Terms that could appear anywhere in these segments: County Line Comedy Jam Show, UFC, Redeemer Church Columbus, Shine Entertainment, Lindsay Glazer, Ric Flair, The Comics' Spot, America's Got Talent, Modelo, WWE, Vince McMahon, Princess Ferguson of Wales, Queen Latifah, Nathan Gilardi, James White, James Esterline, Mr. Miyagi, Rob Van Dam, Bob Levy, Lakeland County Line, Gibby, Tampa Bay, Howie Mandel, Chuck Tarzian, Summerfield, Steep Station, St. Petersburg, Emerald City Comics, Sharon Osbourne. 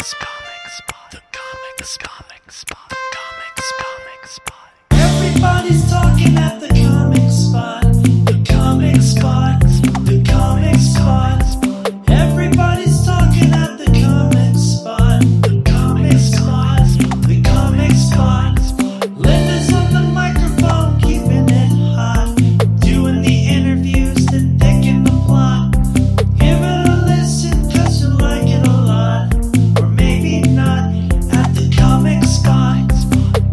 The comic spot. Everybody's talking at the comic spot. The comic spot. The comic spot. Everybody's talking at the comic spot. The comic spot. The comic spot. Linda's on the microphone, keeping it hot, doing the interviews and thinking the plot. Give it a listen 'cause you like it a lot, or maybe not. At the comic spot,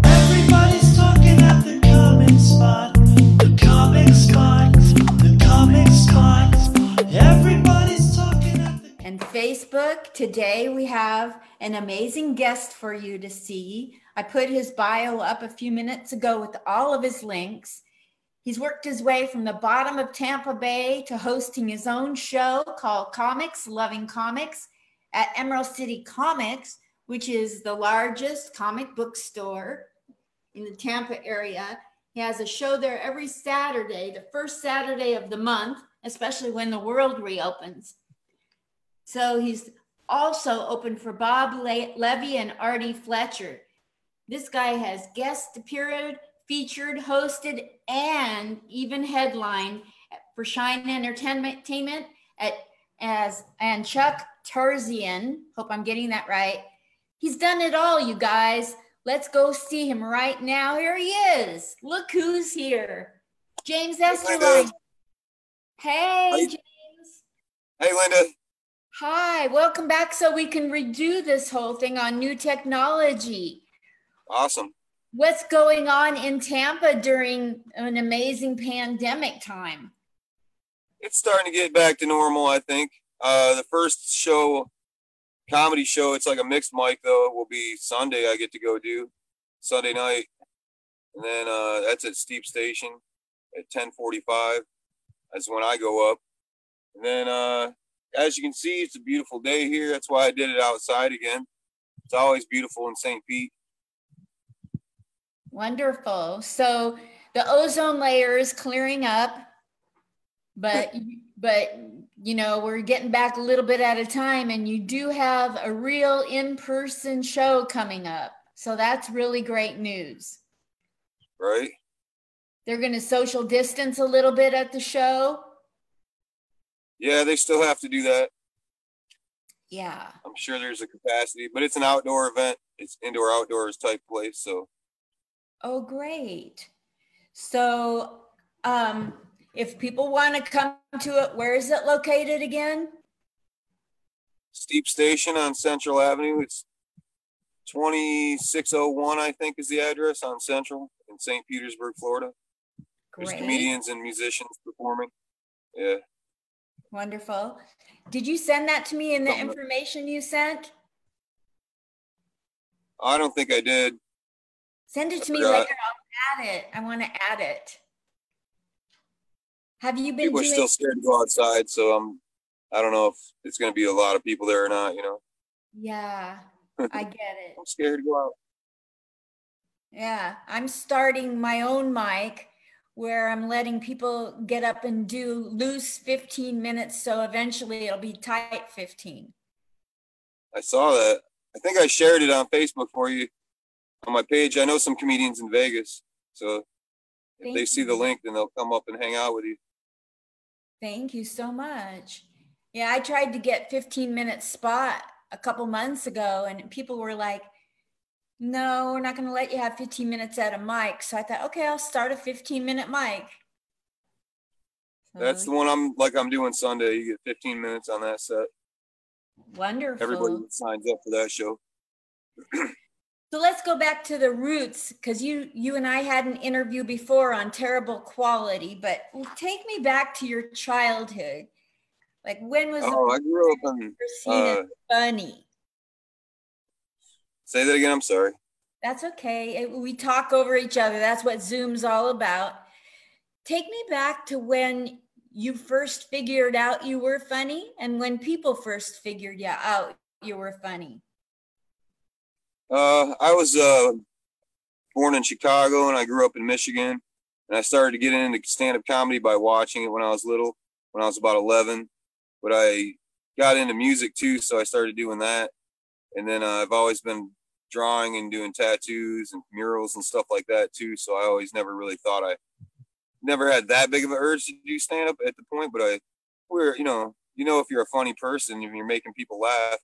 everybody's talking at the comic spot. The comic spot. The comic spot. Everybody's talking at the And Facebook, today we have an amazing guest for you to see. I put his bio up a few minutes ago with all of his links. He's worked his way from the bottom of Tampa Bay to hosting his own show called Comics, Loving Comics at Emerald City Comics, which is the largest comic book store in the Tampa area. He has a show there every Saturday, the first Saturday of the month, especially when the world reopens. So he's also open for Bob Levy and Artie Fletcher. This guy has guest appeared, featured, hosted, and even headlined for Shine Entertainment and Chuck Tarzian. Hope I'm getting that right. He's done it all, you guys. Let's go see him right now. Here he is. Look who's here. James Esterline. Hey, James. Hey, Linda. Hi, welcome back, so we can redo this whole thing on new technology. Awesome. What's going on in Tampa during an amazing pandemic time? It's starting to get back to normal, I think. The first show, comedy show, it's like a mixed mic though, it will be Sunday. I get to go do Sunday night, and then that's at Steep Station at 10:45. That's when I go up. And then as you can see, it's a beautiful day here. That's why I did it outside again. It's always beautiful in St. Pete. Wonderful. So the ozone layer is clearing up, but you know, we're getting back a little bit at a time, and you do have a real in-person show coming up. So that's really great news. Right. They're going to social distance a little bit at the show. Yeah, they still have to do that. Yeah. I'm sure there's a capacity, but it's an outdoor event. It's indoor outdoors type place, so. Oh, great. So, if people want to come to it, where is it located again? Steep Station on Central Avenue. It's 2601, I think, is the address on Central in St. Petersburg, Florida. Great. There's comedians and musicians performing. Yeah. Wonderful. Did you send that to me in the information you sent? I don't think I did. Send it to me later. I'll add it. I want to add it. Have you been? People are still scared to go outside, so I don't know if it's going to be a lot of people there or not. You know. Yeah, I get it. I'm scared to go out. Yeah, I'm starting my own mic where I'm letting people get up and do loose 15 minutes. So eventually it'll be tight 15. I saw that. I think I shared it on Facebook for you. On my page, I know some comedians in Vegas, so if they see the link, then they'll come up and hang out with you. Thank you so much. Yeah, I tried to get 15-minute spot a couple months ago, and people were like, no, we're not going to let you have 15 minutes at a mic. So I thought, okay, I'll start a 15-minute mic. So that's the one I'm doing Sunday. You get 15 minutes on that set. Wonderful. Everybody signs up for that show. So let's go back to the roots, because you and I had an interview before on terrible quality, but take me back to your childhood. Like, when was I grew up in funny? Say that again, I'm sorry. That's okay. We talk over each other. That's what Zoom's all about. Take me back to when you first figured out you were funny, and when people first figured you out you were funny. I was born in Chicago, and I grew up in Michigan, and I started to get into stand-up comedy by watching it when I was little, when I was about 11, but I got into music too, so I started doing that, And then I've always been drawing and doing tattoos and murals and stuff like that too. So I always never really thought I never had that big of an urge to do stand up at the point, but you know, if you're a funny person and you're making people laugh.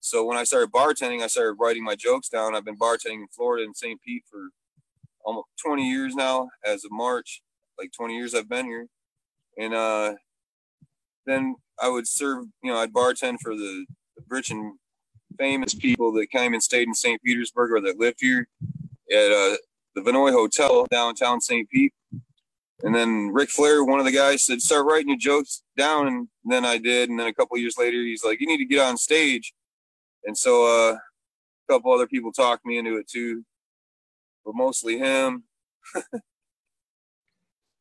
So when I started bartending, I started writing my jokes down. I've been bartending in Florida in St. Pete for almost 20 years now, as of March, like 20 years I've been here. And then I would serve, you know, I'd bartend for the rich and famous people that came and stayed in St. Petersburg or that lived here at the Vinoy Hotel downtown St. Pete. And then Ric Flair, one of the guys, said, start writing your jokes down. And then I did. And then a couple of years later, he's like, you need to get on stage. And so a couple other people talked me into it too, but mostly him.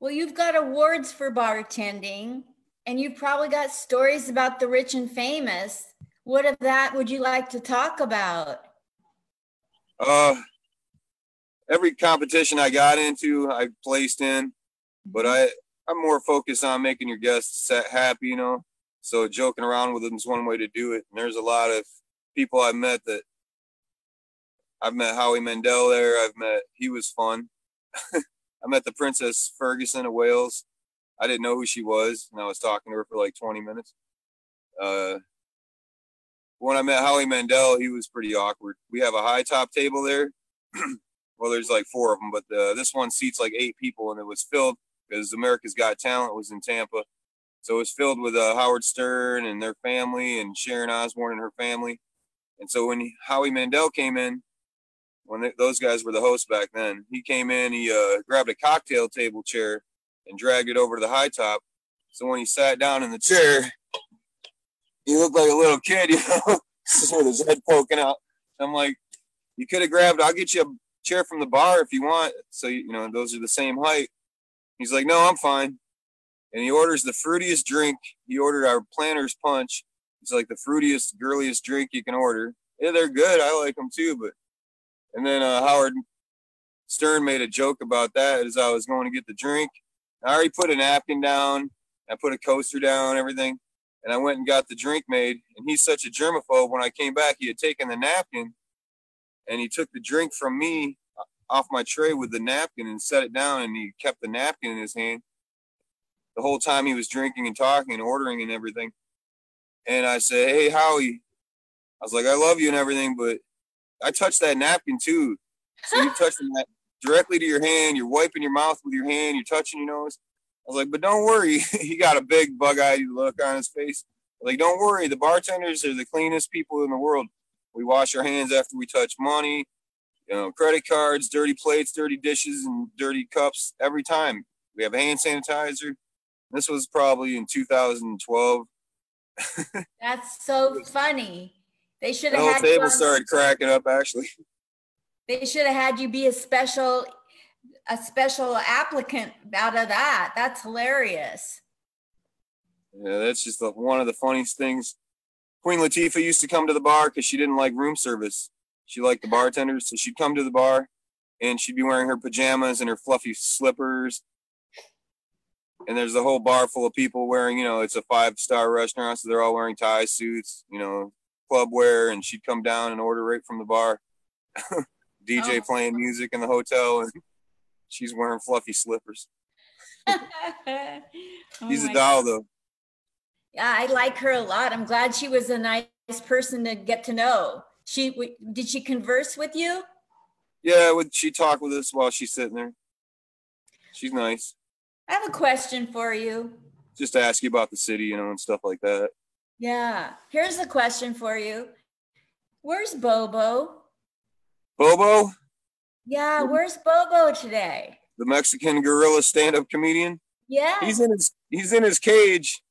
Well, you've got awards for bartending, and you've probably got stories about the rich and famous. What of that would you like to talk about? Every competition I got into, I placed in. But I'm more focused on making your guests happy, you know. So joking around with them is one way to do it. And there's a lot of people I've met that I've met Howie Mandel there. He was fun. I met the Princess Ferguson of Wales. I didn't know who she was, and I was talking to her for like 20 minutes. When I met Howie Mandel, he was pretty awkward. We have a high top table there. Well, there's like four of them, but this one seats like 8 people, and it was filled because America's Got Talent was in Tampa. So it was filled with Howard Stern and their family and Sharon Osbourne and her family. And so when Howie Mandel came in, when those guys were the hosts back then, he came in, he grabbed a cocktail table chair and dragged it over to the high top. So when he sat down in the chair, he looked like a little kid, you know, with his head poking out. I'm like, you could have grabbed, I'll get you a chair from the bar if you want. So, you know, those are the same height. He's like, no, I'm fine. And he orders the fruitiest drink. He ordered our planter's punch. It's like the fruitiest, girliest drink you can order. Yeah, they're good. I like them too. But, and then Howard Stern made a joke about that as I was going to get the drink. I already put a napkin down. I put a coaster down, everything. And I went and got the drink made. And he's such a germaphobe. When I came back, he had taken the napkin and he took the drink from me off my tray with the napkin and set it down. And he kept the napkin in his hand the whole time he was drinking and talking and ordering and everything. And I said, hey, Howie, I was like, I love you and everything, but I touched that napkin too. So you're touching that directly to your hand. You're wiping your mouth with your hand. You're touching your nose. I was like, but don't worry. He got a big bug-eyed look on his face. Like, don't worry. The bartenders are the cleanest people in the world. We wash our hands after we touch money, you know, credit cards, dirty plates, dirty dishes, and dirty cups every time. We have hand sanitizer. This was probably in 2012. That's so funny. They should have had the whole table started cracking up, actually. They should have had you be a special applicant out of that. That's hilarious. Yeah, that's just one of the funniest things. Queen Latifah used to come to the bar because she didn't like room service. She liked the bartenders, so she'd come to the bar and she'd be wearing her pajamas and her fluffy slippers. And there's a whole bar full of people wearing, you know, it's a 5-star restaurant, so they're all wearing tie suits, you know, club wear, and she'd come down and order right from the bar. DJ playing music in the hotel, and she's wearing fluffy slippers. She's a doll, though. Yeah, I like her a lot. I'm glad she was a nice person to get to know. Did she converse with you? Yeah, she talked with us while she's sitting there. She's nice. I have a question for you. Just to ask you about the city, you know, and stuff like that. Yeah. Here's a question for you. Where's Bobo? Bobo? Yeah, where's Bobo today? The Mexican gorilla stand-up comedian? Yeah. He's in his cage.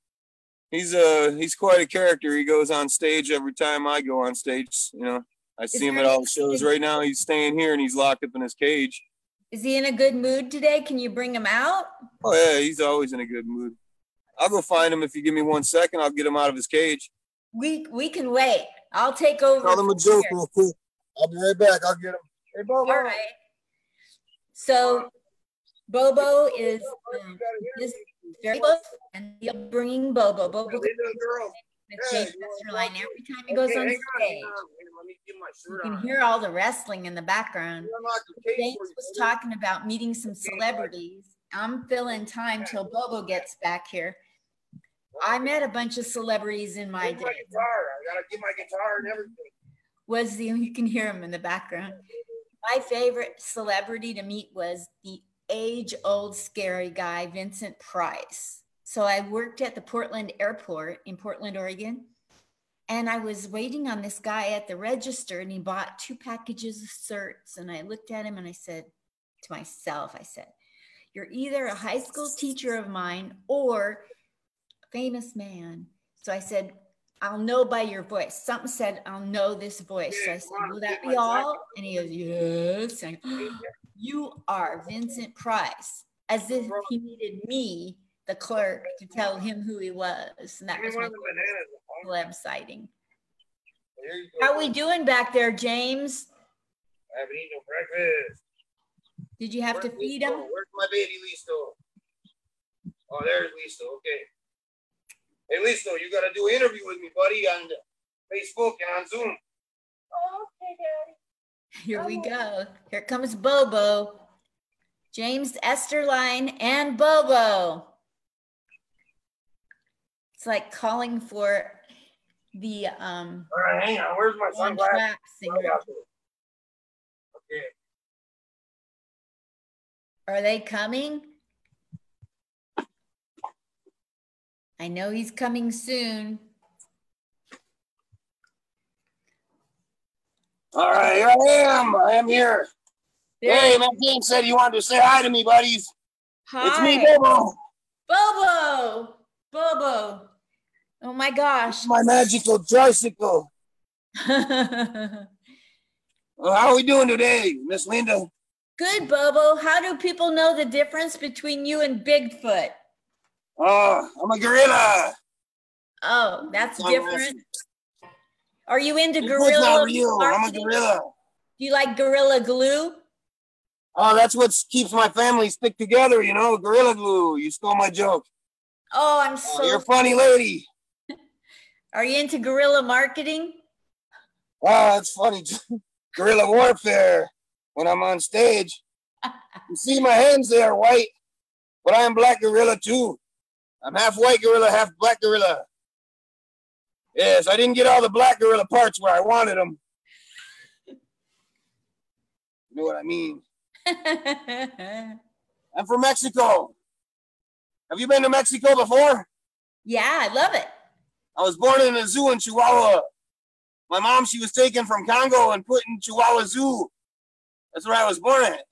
He's quite a character. He goes on stage every time I go on stage, you know. I see him at all the shows. Right now he's staying here and he's locked up in his cage. Is he in a good mood today? Can you bring him out? Oh, yeah, he's always in a good mood. I'll go find him if you give me 1 second. I'll get him out of his cage. We can wait. I'll take over. Call him a joke real quick. I'll be right back. I'll get him. Hey, Bobo. All right. So Bobo is very close, and he'll be bringing Bobo. Bobo with James Esterline every time he goes on stage. my shirt on. You can hear all the wrestling in the background. James was talking about meeting some celebrities. I'm filling time till Bobo gets back here. I met a bunch of celebrities in my day. I gotta get my guitar and everything. Was the, you can hear him in the background. My favorite celebrity to meet was the age-old scary guy, Vincent Price. So I worked at the Portland Airport in Portland, Oregon, and I was waiting on this guy at the register, and he bought 2 packages of certs. And I looked at him and I said to myself, I said, you're either a high school teacher of mine or a famous man. So I said, I'll know by your voice. Something said, I'll know this voice. So I said, will that be all? And he goes, yes. And I go, oh, you are Vincent Price. As if he needed me, the clerk, to tell him who he was. And that was my celeb sighting. How are we doing back there, James? I haven't eaten no breakfast. Did you have to feed him? Where's my baby, Listo? Oh, there's Listo, okay. Hey, Listo, you got to do an interview with me, buddy, on Facebook and on Zoom. Oh, okay, Daddy. Here we go. Here comes Bobo, James Esterline, and Bobo. It's like calling for the... All right, hang on. Where's my sunglasses? Okay. Are they coming? I know he's coming soon. All right, here I am. I am here. There. Hey, man, James said you wanted to say hi to me, buddies. Hi. It's me, Bobo. Bobo. Bobo. Oh, my gosh. It's my magical tricycle. Well, how are we doing today, Miss Linda? Good, Bobo. How do people know the difference between you and Bigfoot? Oh, I'm a gorilla. Oh, that's different. Are you into gorilla? I'm a gorilla. Do you like gorilla glue? Oh, that's what keeps my family stick together, you know, gorilla glue. You stole my joke. Oh, I'm so... you're a funny lady. Are you into gorilla marketing? Oh, that's funny. Gorilla warfare when I'm on stage. You see my hands, they are white, but I am black gorilla too. I'm half white gorilla, half black gorilla. Yes, I didn't get all the black gorilla parts where I wanted them. You know what I mean? I'm from Mexico. Have you been to Mexico before? Yeah, I love it. I was born in a zoo in Chihuahua. My mom, she was taken from Congo and put in Chihuahua Zoo. That's where I was born at.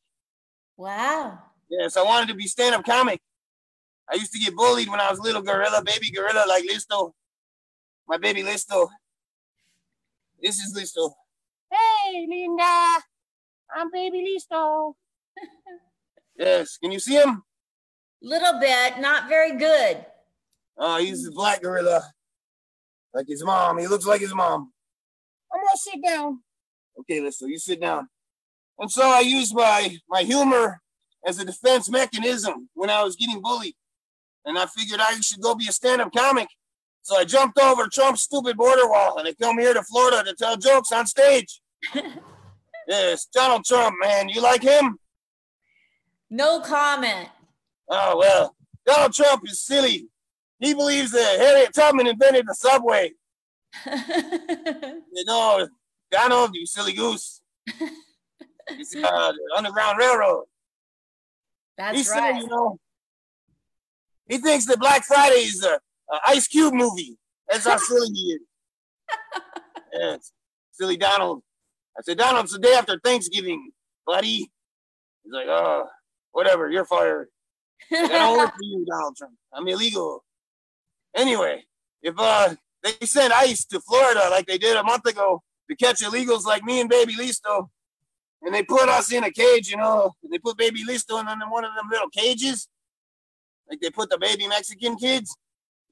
Wow. Yes, I wanted to be stand-up comic. I used to get bullied when I was little gorilla, baby gorilla, like Listo. My baby Listo. This is Listo. Hey, Linda. I'm baby Listo. Yes, can you see him? Little bit, not very good. Oh, he's a black gorilla. Like his mom, he looks like his mom. I'm gonna sit down. Okay, Listo, you sit down. And so I used my humor as a defense mechanism when I was getting bullied. And I figured I should go be a stand-up comic. So I jumped over Trump's stupid border wall and I come here to Florida to tell jokes on stage. Yes, Donald Trump, man. You like him? No comment. Oh, well, Donald Trump is silly. He believes that Harriet Tubman invented the subway. You know, Donald, you silly goose. It's the Underground Railroad. That's right. Said, you know, he thinks that Black Friday is an Ice Cube movie. That's how silly he is. Yes. Silly Donald. I said, Donald, it's the day after Thanksgiving, buddy. He's like, oh, whatever, you're fired. I don't work for you, Donald Trump. I'm illegal. Anyway, if they sent ICE to Florida like they did a month ago to catch illegals like me and baby Listo, and they put us in a cage, you know, and they put baby Listo in one of them little cages, like they put the baby Mexican kids.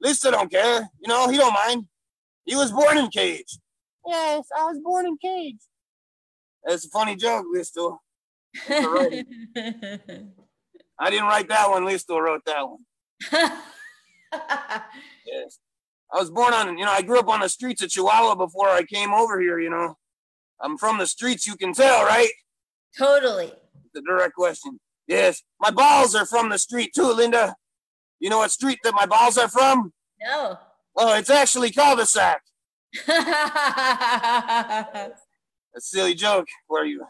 Listo don't care, you know, he don't mind. He was born in cage. Yes, I was born in cage. That's a funny joke, Listo. I didn't write that one, Listo wrote that one. Yes. I was born on, you know, I grew up on the streets of Chihuahua before I came over here, you know. I'm from the streets, you can tell, right? Totally. The direct question. Yes, my balls are from the street too, Linda. You know what street that my balls are from? No. Oh, it's actually cul-de-sac. A silly joke. Where are you?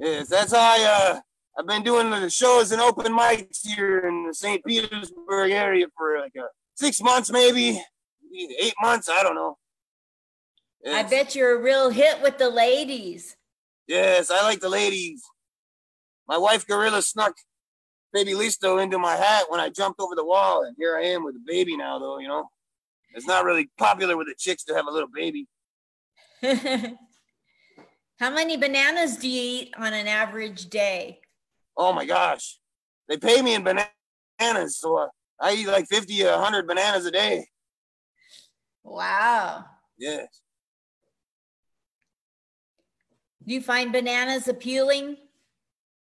Yes, that's how I've been doing the shows and open mics here in the St. Petersburg area for like 6 months, maybe 8 months. I don't know. Yes. I bet you're a real hit with the ladies. Yes, I like the ladies. My wife Gorilla snuck baby Listo into my hat when I jumped over the wall, and here I am with a baby now, though, you know. It's not really popular with the chicks to have a little baby. How many bananas do you eat on an average day? Oh, my gosh. They pay me in bananas, so I eat like 50 to 100 bananas a day. Wow. Yes. Do you find bananas appealing?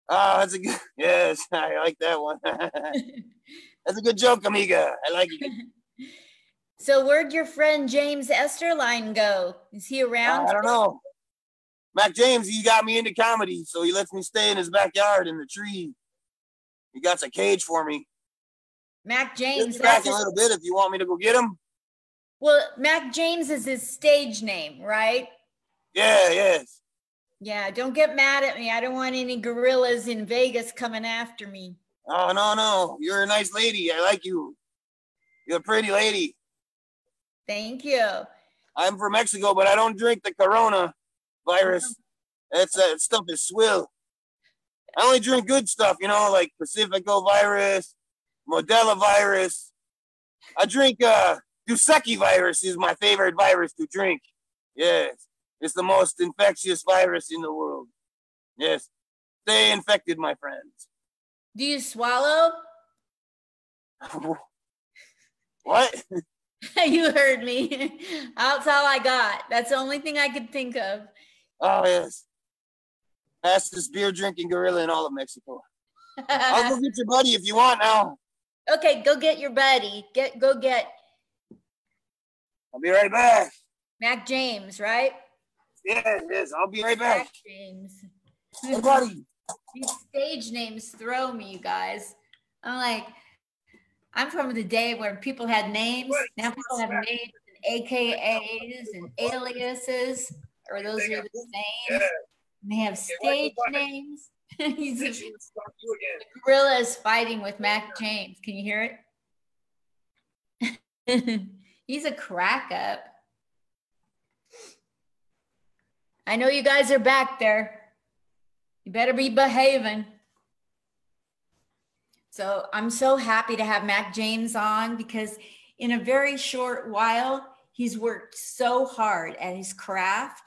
Oh, that's a good, yes, I like that one. That's a good joke, amiga. I like it. So where'd your friend James Esterline go? Is he around? I don't know. Mac James, he got me into comedy, so he lets me stay in his backyard in the tree. He got a cage for me. Mac James. Back a little bit if you want me to go get him. Well, Mac James is his stage name, right? Yeah, yes. Yeah, don't get mad at me. I don't want any gorillas in Vegas coming after me. Oh, no, no. You're a nice lady. I like you. You're a pretty lady. Thank you. I'm from Mexico, but I don't drink the Corona virus. That stuff is swill. I only drink good stuff, you know, like Pacifico virus, Modelo virus. I drink Duseki virus is my favorite virus to drink. Yes. It's the most infectious virus in the world. Yes. Stay infected, my friends. Do you swallow? What? You heard me. That's all I got. That's the only thing I could think of. Oh, yes. Fastest beer drinking gorilla in all of Mexico. I'll go get your buddy if you want now. Okay, go get your buddy. I'll be right back. Mac James, right? Yes, yes, I'll be right back. Mac James. Hey, buddy. These stage names throw me, you guys. I'm like, I'm from the day where people had names. Now people have names and AKAs and aliases, or those are the same. And they have stage names. He's a gorilla is fighting with Mac James. Can you hear it? He's a crack up. I know you guys are back there. You better be behaving. So I'm so happy to have Mac James on because in a very short while, he's worked so hard at his craft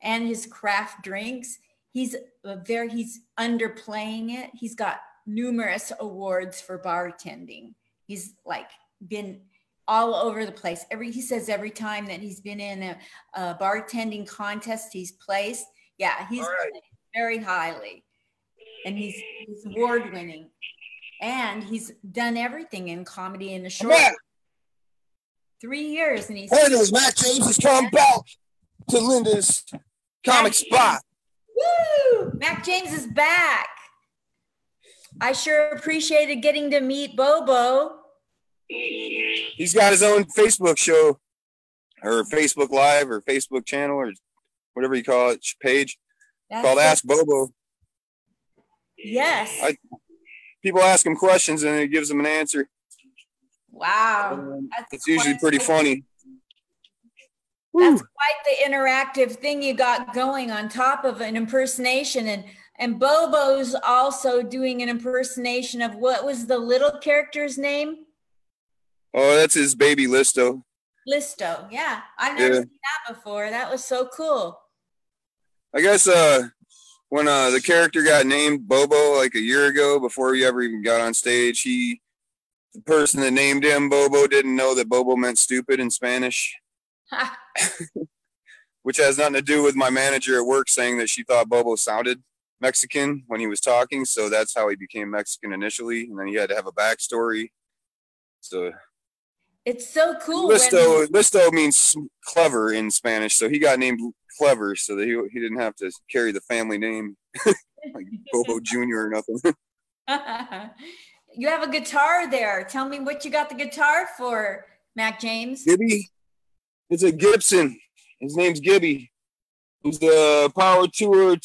and his craft drinks. He's underplaying it. He's got numerous awards for bartending. He's like been all over the place. He says every time that he's been in a bartending contest, he's placed. Yeah, he's placed very highly, and he's award winning, and he's done everything in comedy in a short 3 years. And he's Mac James has come back to Linda's comic spot. Woo! Mac James is back. I sure appreciated getting to meet Bobo. He's got his own Facebook show, or Facebook Live, or Facebook channel, or whatever you call it, page. That's called Ask Bobo. Yes. People ask him questions, and he gives them an answer. Wow. It's usually pretty funny. That's quite the interactive thing you got going on top of an impersonation. And Bobo's also doing an impersonation of what was the little character's name? Oh, that's his baby Listo. Listo, yeah. I've never seen that before. That was so cool. I guess when the character got named Bobo like a year ago, before he ever even got on stage, the person that named him Bobo didn't know that Bobo meant stupid in Spanish. Which has nothing to do with my manager at work saying that she thought Bobo sounded Mexican when he was talking, so that's how he became Mexican initially, and then he had to have a backstory. So It's so cool. Listo means clever in Spanish, so he got named Clever so that he didn't have to carry the family name like Bobo Jr. or nothing. You have a guitar there. Tell me what you got the guitar for, Mac James. Gibby. It's a Gibson. His name's Gibby. He's the Power Tour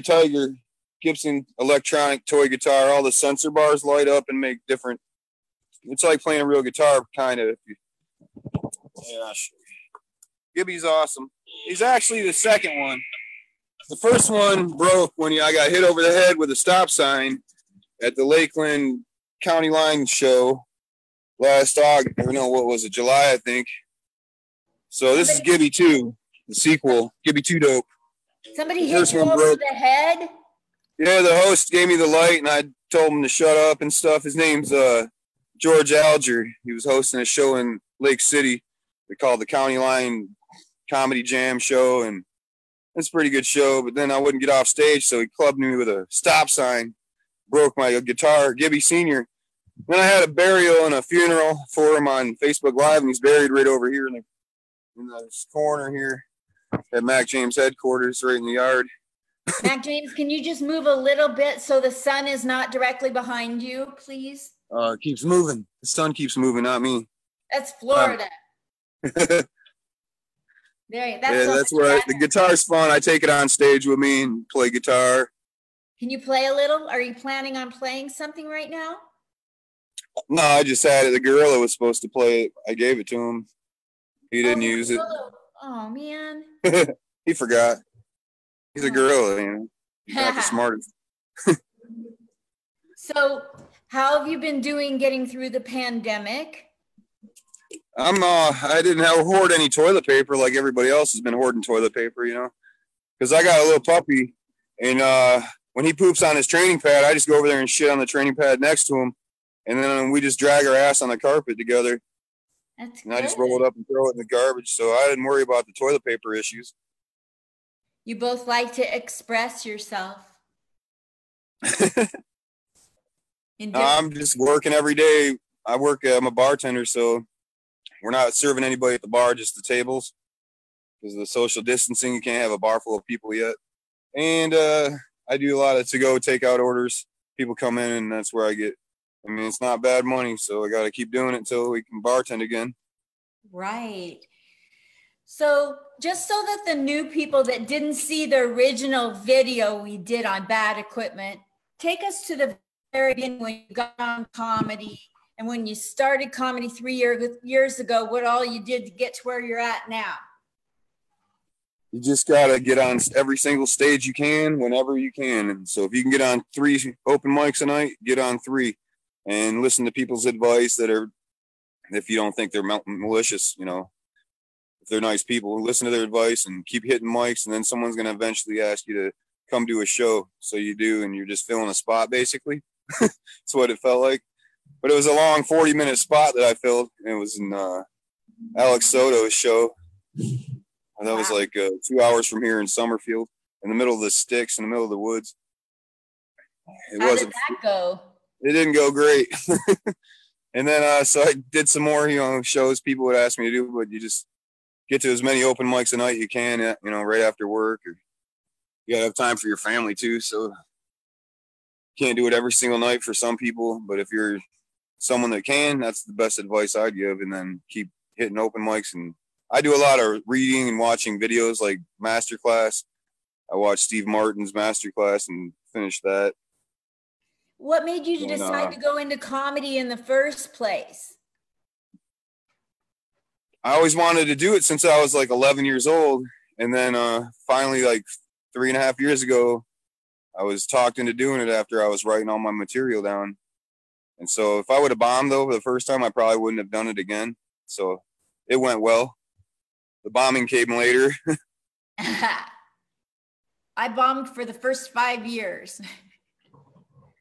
Tiger Gibson electronic toy guitar. All the sensor bars light up and make different. It's like playing a real guitar, kind of. Yeah, sure. Gibby's awesome. He's actually the second one. The first one broke when I got hit over the head with a stop sign at the Lakeland County Line show last August. I don't know, what was it, July, I think. So this is Gibby 2, the sequel. Gibby 2 Dope. Somebody hit you over the head? Yeah, the host gave me the light, and I told him to shut up and stuff. His name's George Alger. He was hosting a show in Lake City. They called the County Line Comedy Jam Show, and it's a pretty good show. But then I wouldn't get off stage, so he clubbed me with a stop sign, broke my guitar, Gibby Sr. Then I had a burial and a funeral for him on Facebook Live, and he's buried right over here in the corner here at Mac James headquarters, right in the yard. Mac James, can you just move a little bit so the sun is not directly behind you, please? It keeps moving. The sun keeps moving, not me. That's Florida. That's where the guitar's fun. I take it on stage with me and play guitar. Can you play a little? Are you planning on playing something right now? No, I just had it. The gorilla was supposed to play it. I gave it to him. He didn't use it. Oh, man. He forgot. He's a gorilla, you know. He's not the smartest. So how have you been doing getting through the pandemic? I didn't hoard any toilet paper like everybody else has been hoarding toilet paper, you know, because I got a little puppy, and when he poops on his training pad, I just go over there and shit on the training pad next to him, and then we just drag our ass on the carpet together. That's good. I just roll it up and throw it in the garbage, so I didn't worry about the toilet paper issues. You both like to express yourself. I'm just working every day. I'm a bartender, so we're not serving anybody at the bar, just the tables. Because of the social distancing, you can't have a bar full of people yet. And I do a lot of to-go takeout orders. People come in, and that's where I get. I mean, it's not bad money, so I got to keep doing it until we can bartend again. Right. So just so that the new people that didn't see the original video we did on bad equipment, take us to the very beginning when you got on comedy. And when you started comedy 3 years ago, what all you did to get to where you're at now? You just got to get on every single stage you can, whenever you can. And so if you can get on 3 open mics a night, get on 3 and listen to people's advice if you don't think they're malicious, you know, if they're nice people, listen to their advice and keep hitting mics. And then someone's going to eventually ask you to come do a show. So you do, and you're just filling a spot, basically. That's what it felt like. But it was a long 40-minute spot that I filled, and it was in Alex Soto's show. And that was like 2 hours from here in Summerfield, in the middle of the sticks, in the middle of the woods. How did that go? It didn't go great. And then so I did some more, you know, shows people would ask me to do, but you just get to as many open mics a night you can, you know, right after work. Or you got to have time for your family, too, so can't do it every single night for some people. But if you're someone that can, that's the best advice I'd give. And then keep hitting open mics. And I do a lot of reading and watching videos like Masterclass. I watched Steve Martin's Masterclass and finished that. What made you decide to go into comedy in the first place? I always wanted to do it since I was like 11 years old. And then finally, like 3.5 years ago, I was talked into doing it after I was writing all my material down. And so if I would have bombed though for the first time, I probably wouldn't have done it again. So it went well. The bombing came later. I bombed for the first 5 years.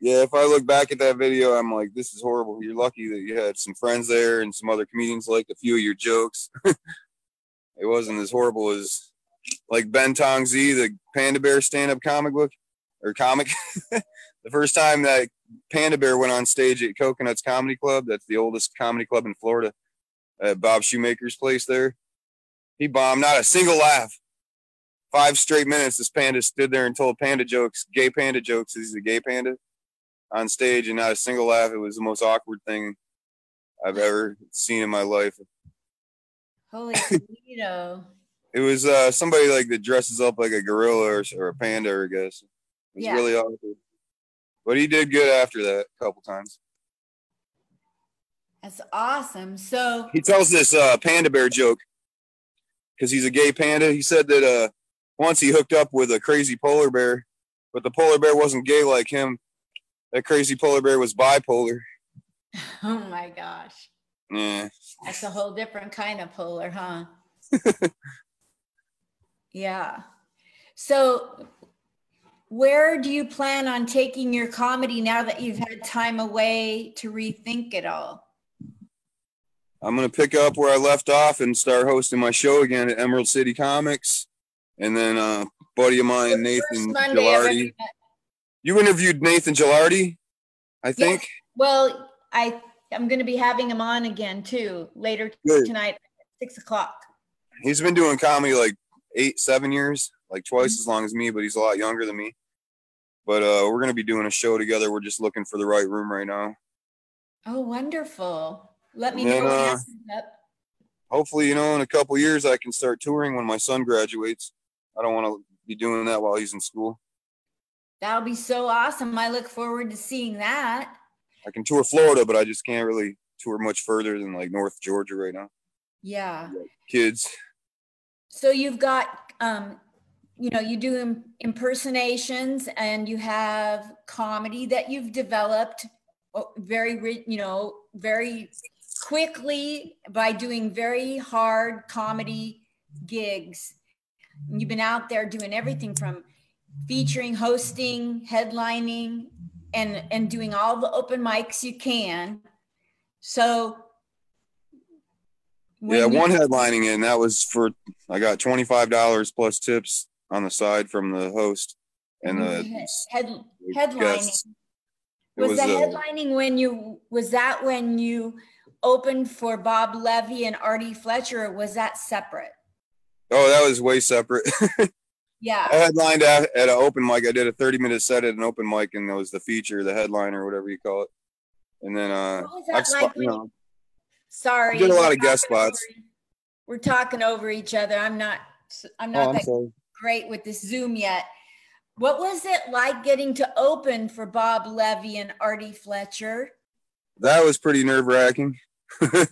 Yeah, if I look back at that video, I'm like, this is horrible. You're lucky that you had some friends there and some other comedians liked a few of your jokes. It wasn't as horrible as like Ben Tong Z, the Panda Bear stand-up comic book or comic. The first time that Panda Bear went on stage at Coconuts Comedy Club, that's the oldest comedy club in Florida, at Bob Shoemaker's place there, he bombed, not a single laugh. 5 straight minutes, this panda stood there and told panda jokes, gay panda jokes. He's a gay panda on stage, and not a single laugh. It was the most awkward thing I've ever seen in my life. Holy Toledo. It was somebody like that dresses up like a gorilla or a panda, I guess. It was really awkward. But he did good after that a couple times. That's awesome. So he tells this panda bear joke because he's a gay panda. He said that once he hooked up with a crazy polar bear, but the polar bear wasn't gay like him. That crazy polar bear was bipolar. Oh my gosh. Yeah. That's a whole different kind of polar, huh? Yeah. So where do you plan on taking your comedy now that you've had time away to rethink it all? I'm going to pick up where I left off and start hosting my show again at Emerald City Comics. And then a buddy of mine, Nathan Gilardi. You interviewed Nathan Gilardi, I think. Yes. Well, I'm going to be having him on again, too, later tonight at 6 o'clock. He's been doing comedy like 7 years, like twice as long as me, but he's a lot younger than me. But we're going to be doing a show together. We're just looking for the right room right now. Oh, wonderful. Let me know when this is up. Hopefully, you know, in a couple of years, I can start touring when my son graduates. I don't want to be doing that while he's in school. That'll be so awesome. I look forward to seeing that. I can tour Florida, but I just can't really tour much further than like North Georgia right now. Yeah. Kids. So you've got, you know, you do impersonations and you have comedy that you've developed very, you know, very quickly by doing very hard comedy gigs. You've been out there doing everything from featuring, hosting, headlining, and doing all the open mics you can. So yeah, one headlining, and that was for, I got $25 plus tips on the side from the host and the headlining. Was the headlining when you opened for Bob Levy and Artie Fletcher, or was that separate? Oh, that was way separate. Yeah. I headlined at an open mic. I did a 30-minute set at an open mic, and that was the feature, the headliner, whatever you call it. And then what was that like when you... Sorry. I did a lot of guest spots. We're talking over each other. I'm not that great with this Zoom yet. What was it like getting to open for Bob Levy and Artie Fletcher? That was pretty nerve-wracking. And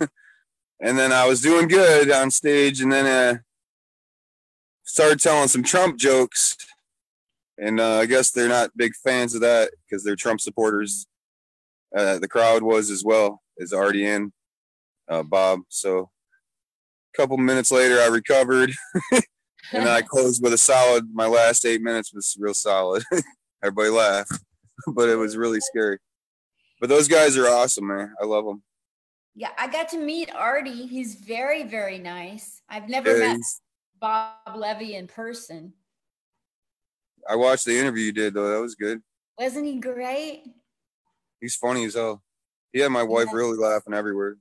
then I was doing good on stage, and then started telling some Trump jokes, and I guess they're not big fans of that because they're Trump supporters. The crowd was, as well as Artie and Bob. So a couple minutes later, I recovered, and I closed with a solid. My last 8 minutes was real solid. Everybody laughed, but it was really scary. But those guys are awesome, man. I love them. Yeah, I got to meet Artie. He's very, very nice. I've never met Bob Levy in person. I watched the interview you did, though. That was good. Wasn't he great? He's funny as hell. He had my wife really laughing everywhere.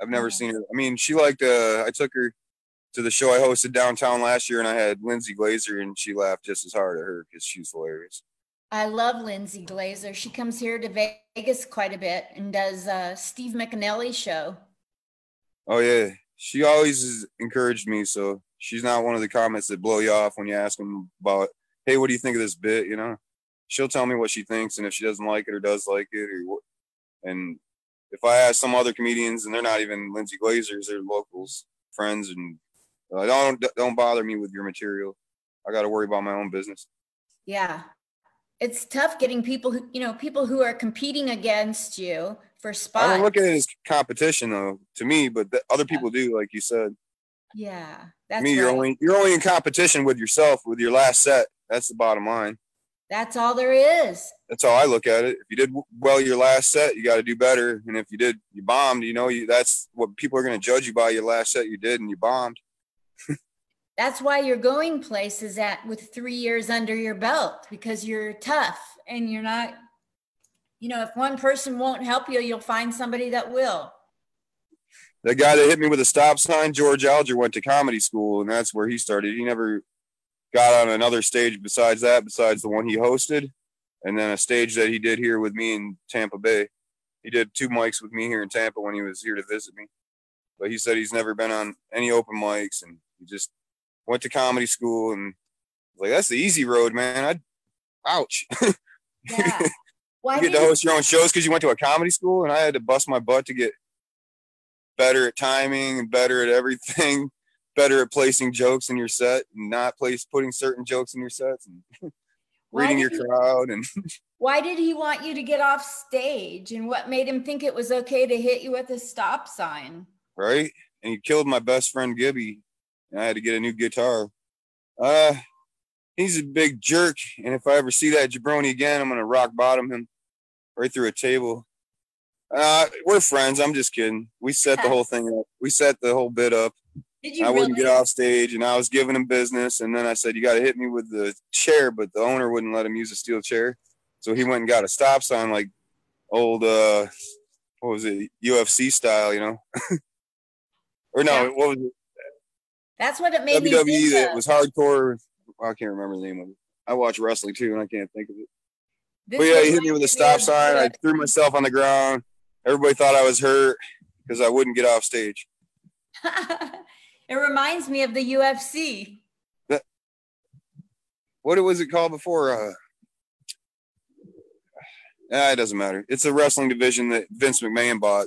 I've never seen her. I mean, she liked, I took her to the show I hosted downtown last year, and I had Lindsay Glazer, and she laughed just as hard at her because she's hilarious. I love Lindsay Glazer. She comes here to Vegas quite a bit and does Steve McAnally show. Oh, yeah. She always has encouraged me, so she's not one of the comments that blow you off when you ask them about, hey, what do you think of this bit, you know? She'll tell me what she thinks, and if she doesn't like it or does like it. And if I ask some other comedians, and they're not even Lindsay Glazers, they're locals, friends, and don't bother me with your material. I got to worry about my own business. Yeah. It's tough getting people who, you know, people who are competing against you for spots. I don't look at it as competition, though, to me, but other people do, like you said. Yeah, that's me. Right. You're only in competition with yourself with your last set. That's the bottom line. That's all there is. That's how I look at it. If you did well your last set, you got to do better. And if you did, you bombed. You know, that's what people are going to judge you by, your last set you did and you bombed. That's why you're going places with 3 years under your belt, because you're tough and you're not you know, if one person won't help you, you'll find somebody that will. The guy that hit me with a stop sign, George Alger, went to comedy school, and that's where he started. He never got on another stage besides that, besides the one he hosted, and then a stage that he did here with me in Tampa Bay. He did two mics with me here in Tampa when he was here to visit me. But he said he's never been on any open mics, and he just went to comedy school, and was like, that's the easy road, man. Ouch. Yeah. Why you get to host your own shows because you went to a comedy school, and I had to bust my butt to get better at timing and better at everything, better at placing jokes in your set and not putting certain jokes in your sets and reading your crowd. And why did he want you to get off stage, and what made him think it was okay to hit you with a stop sign? Right. And he killed my best friend, Gibby, and I had to get a new guitar. He's a big jerk. And if I ever see that jabroni again, I'm going to rock bottom him right through a table. We're friends. I'm just kidding. We set the whole thing up. We set the whole bit up. Did you wouldn't get off stage, and I was giving him business. And then I said, you got to hit me with the chair, but the owner wouldn't let him use a steel chair. So he went and got a stop sign, like old, what was it? UFC style, you know? Or no, what was it? That's what it made WWE me think that of. Was hardcore. I can't remember the name of it. I watch wrestling too, and I can't think of it. But yeah, he hit me with a stop sign. I threw myself on the ground. Everybody thought I was hurt because I wouldn't get off stage. It reminds me of the UFC. What was it called before? It doesn't matter. It's a wrestling division that Vince McMahon bought.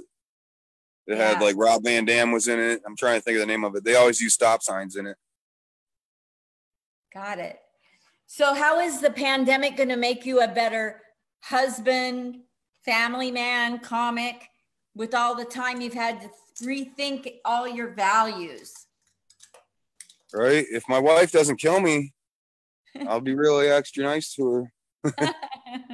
It had like Rob Van Dam was in it. I'm trying to think of the name of it. They always use stop signs in it. Got it. So how is the pandemic going to make you a better husband, family man, comic, with all the time you've had to rethink all your values? Right. If my wife doesn't kill me, I'll be really extra nice to her.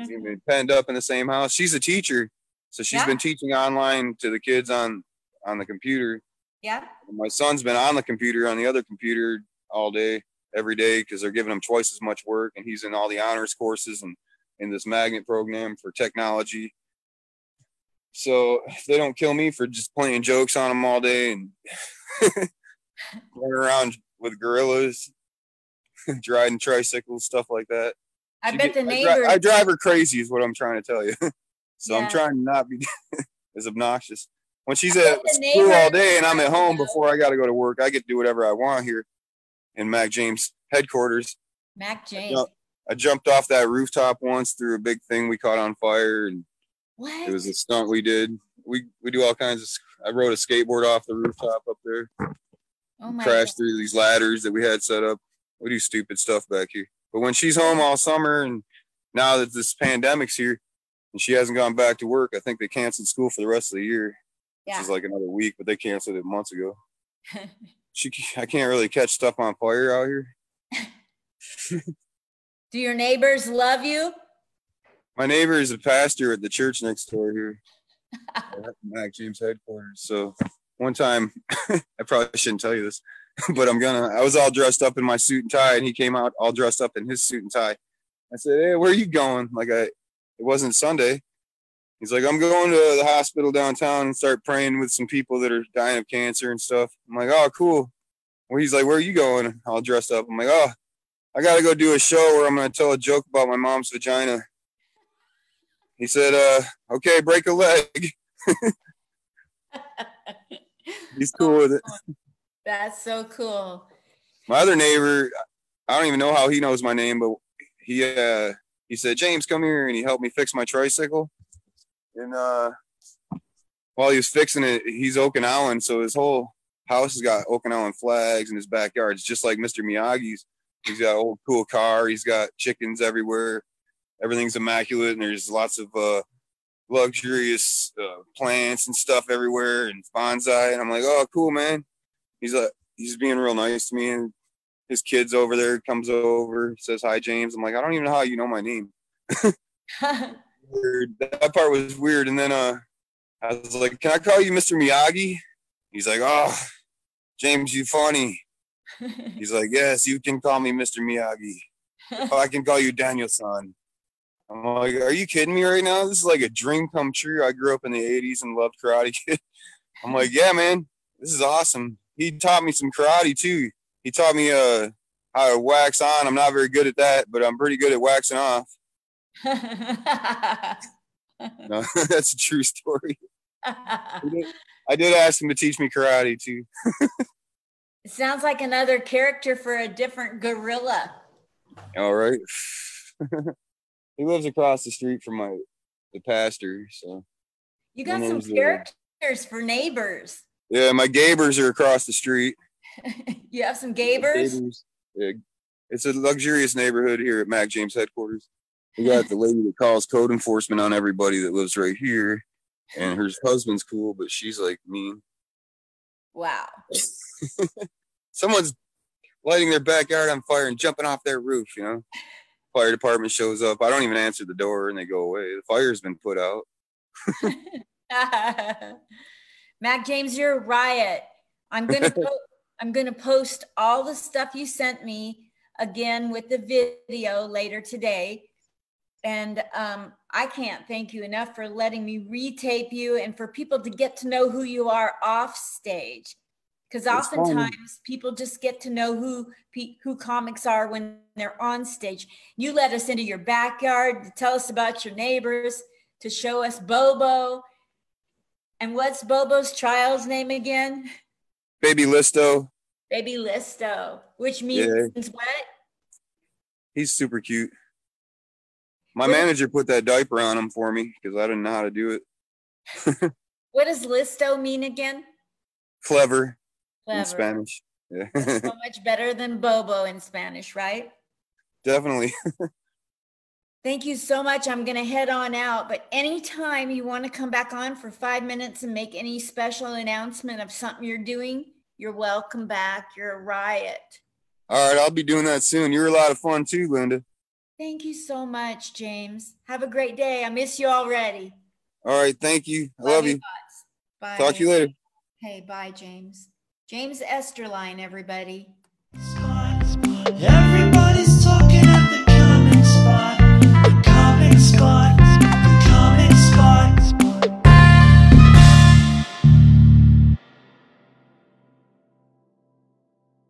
We've been penned up in the same house. She's a teacher. So she's been teaching online to the kids on the computer. Yeah. And my son's been on the computer, on the other computer all day, every day, because they're giving him twice as much work, and he's in all the honors courses and in this magnet program for technology. So if they don't kill me for just playing jokes on them all day and going around with gorillas, riding tricycles, stuff like that. I bet the neighbors. I drive her crazy is what I'm trying to tell you. So I'm trying to not be as obnoxious. When she's at school all day and I'm at home before I got to go to work, I get to do whatever I want here in Mac James headquarters. Mac James. I jumped off that rooftop once through a big thing we caught on fire, and what? It was a stunt we did. We do all kinds of. I rode a skateboard off the rooftop up there. Oh my! Crashed through these ladders that we had set up. We do stupid stuff back here. But when she's home all summer, and now that this pandemic's here, and she hasn't gone back to work, I think they canceled school for the rest of the year. Yeah. Which is like another week, but they canceled it months ago. I can't really catch stuff on fire out here. Do your neighbors love you? My neighbor is a pastor at the church next door here, at Mac James headquarters. So one time, I probably shouldn't tell you this, but I'm gonna. I was all dressed up in my suit and tie, and he came out all dressed up in his suit and tie. I said, "Hey, where are you going?" It wasn't Sunday. He's like, "I'm going to the hospital downtown and start praying with some people that are dying of cancer and stuff." I'm like, "Oh, cool." Well, he's like, "Where are you going?" All dressed up. I'm like, "Oh, I got to go do a show where I'm going to tell a joke about my mom's vagina." He said, "Okay, break a leg." He's cool with it. That's so cool. My other neighbor, I don't even know how he knows my name, but he said, "James, come here," and he helped me fix my tricycle. And while he was fixing it, he's Okinawan, so his whole house has got Okinawan flags in his backyard. It's just like Mr. Miyagi's. He's got an old cool car. He's got chickens everywhere. Everything's immaculate, and there's lots of luxurious plants and stuff everywhere, and bonsai. And I'm like, "Oh, cool, man." He's being real nice to me, and his kid's over there, comes over, says, "Hi, James." I'm like, "I don't even know how you know my name." Weird. That part was weird. And then I was like, "Can I call you Mr. Miyagi?" He's like, "Oh, James, you funny." He's like, "Yes, you can call me Mr. Miyagi. Oh, I can call you Daniel-san. I'm like, are you kidding me right now? This is like a dream come true. I grew up in the 80s and loved Karate Kid. I'm like, yeah, man, this is awesome. He taught me some karate, too. He taught me how to wax on. I'm not very good at that, but I'm pretty good at waxing off. No, that's a true story. I did ask him to teach me karate, too. It sounds like another character for a different gorilla. All right. He lives across the street from the pastor, so. You got some characters for neighbors. Yeah, my Gabers are across the street. You have some Gabers? Yeah. It's a luxurious neighborhood here at Mac James headquarters. We got the lady that calls code enforcement on everybody that lives right here. And her husband's cool, but she's like mean. Wow. Someone's lighting their backyard on fire and jumping off their roof, you know? Fire department shows up. I don't even answer the door and they go away. The fire's been put out. Mac James, you're a riot. I'm gonna post all the stuff you sent me again with the video later today. And I can't thank you enough for letting me retape you and for people to get to know who you are off stage. Because oftentimes people just get to know who comics are when they're on stage. You let us into your backyard to tell us about your neighbors, to show us Bobo. And what's Bobo's child's name again? Baby Listo. Baby Listo, which means what? He's super cute. My manager put that diaper on him for me because I didn't know how to do it. What does Listo mean again? Clever. In Spanish. Yeah. That's so much better than Bobo in Spanish, right? Definitely. Thank you so much. I'm going to head on out, but anytime you want to come back on for 5 minutes and make any special announcement of something you're doing, you're welcome back. You're a riot. All right. I'll be doing that soon. You're a lot of fun too, Linda. Thank you so much, James. Have a great day. I miss you already. All right. Thank you. I love you. Bye. Talk to you later. Hey, bye, James. James Esterline, everybody. Everybody's talking at the comic spot.